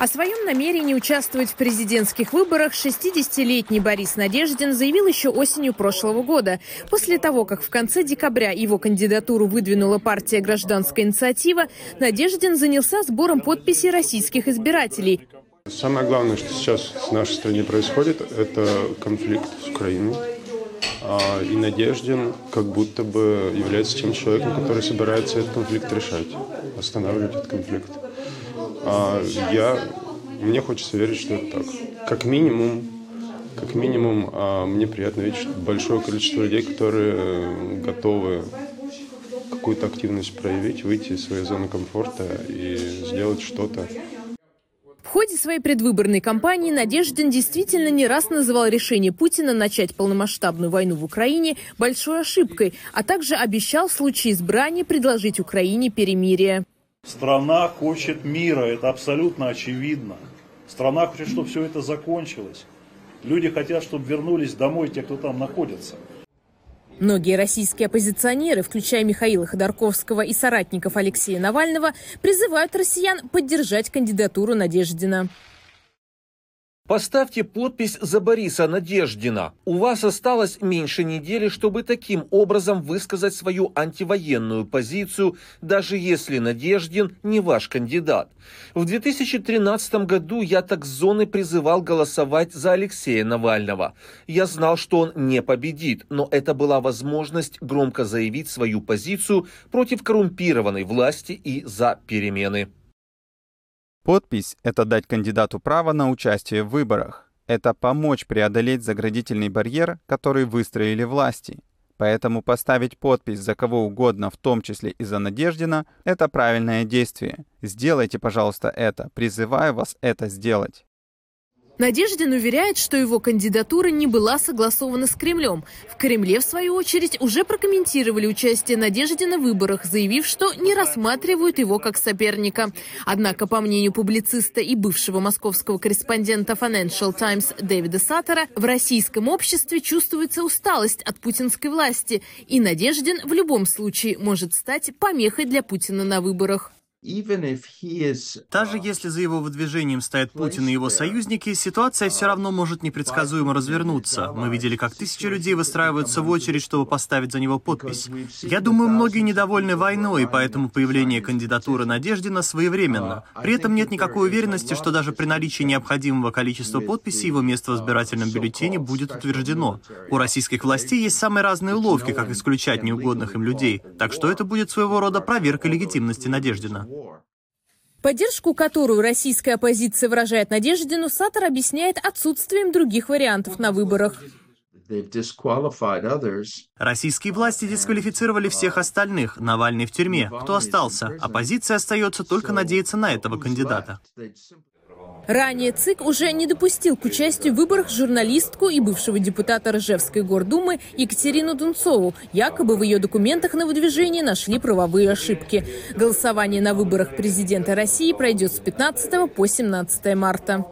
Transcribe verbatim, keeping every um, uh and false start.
О своем намерении участвовать в президентских выборах шестидесятилетний Борис Надеждин заявил еще осенью прошлого года. После того, как в конце декабря его кандидатуру выдвинула партия «Гражданская инициатива», Надеждин занялся сбором подписей российских избирателей. Самое главное, что сейчас в нашей стране происходит, это конфликт с Украиной. И Надеждин как будто бы является тем человеком, который собирается этот конфликт решать, останавливать этот конфликт. Я, мне хочется верить, что это так. Как минимум, как минимум мне приятно видеть, что большое количество людей, которые готовы какую-то активность проявить, выйти из своей зоны комфорта и сделать что-то. В ходе своей предвыборной кампании Надеждин действительно не раз называл решение Путина начать полномасштабную войну в Украине большой ошибкой, а также обещал в случае избрания предложить Украине перемирие. Страна хочет мира, это абсолютно очевидно. Страна хочет, чтобы все это закончилось. Люди хотят, чтобы вернулись домой те, кто там находится. Многие российские оппозиционеры, включая Михаила Ходорковского и соратников Алексея Навального, призывают россиян поддержать кандидатуру Надеждина. Поставьте подпись за Бориса Надеждина. У вас осталось меньше недели, чтобы таким образом высказать свою антивоенную позицию, даже если Надеждин не ваш кандидат. В две тысячи тринадцатом году я так с зоны призывал голосовать за Алексея Навального. Я знал, что он не победит, но это была возможность громко заявить свою позицию против коррумпированной власти и за перемены. Подпись – это дать кандидату право на участие в выборах. Это помочь преодолеть заградительный барьер, который выстроили власти. Поэтому поставить подпись за кого угодно, в том числе и за Надеждина – это правильное действие. Сделайте, пожалуйста, это. Призываю вас это сделать. Надеждин уверяет, что его кандидатура не была согласована с Кремлем. В Кремле, в свою очередь, уже прокомментировали участие Надеждина в выборах, заявив, что не рассматривают его как соперника. Однако, по мнению публициста и бывшего московского корреспондента Financial Times Дэвида Сэттера, в российском обществе чувствуется усталость от путинской власти, и Надеждин в любом случае может стать помехой для Путина на выборах. Даже если за его выдвижением стоят Путин и его союзники, ситуация все равно может непредсказуемо развернуться. Мы видели, как тысячи людей выстраиваются в очередь, чтобы поставить за него подпись. Я думаю, многие недовольны войной, и поэтому появление кандидатуры Надеждина своевременно. При этом нет никакой уверенности, что даже при наличии необходимого количества подписей его место в избирательном бюллетене будет утверждено. У российских властей есть самые разные уловки, как исключать неугодных им людей, так что это будет своего рода проверка легитимности Надеждина. Поддержку, которую российская оппозиция выражает Надеждину, Сэттер объясняет отсутствием других вариантов на выборах. Российские власти дисквалифицировали всех остальных. Навальный в тюрьме. Кто остался? Оппозиция остается только надеяться на этого кандидата. Ранее ЦИК уже не допустил к участию в выборах журналистку и бывшего депутата Ржевской гордумы Екатерину Дунцову. Якобы в ее документах на выдвижение нашли правовые ошибки. Голосование на выборах президента России пройдет с пятнадцатого по семнадцатое марта.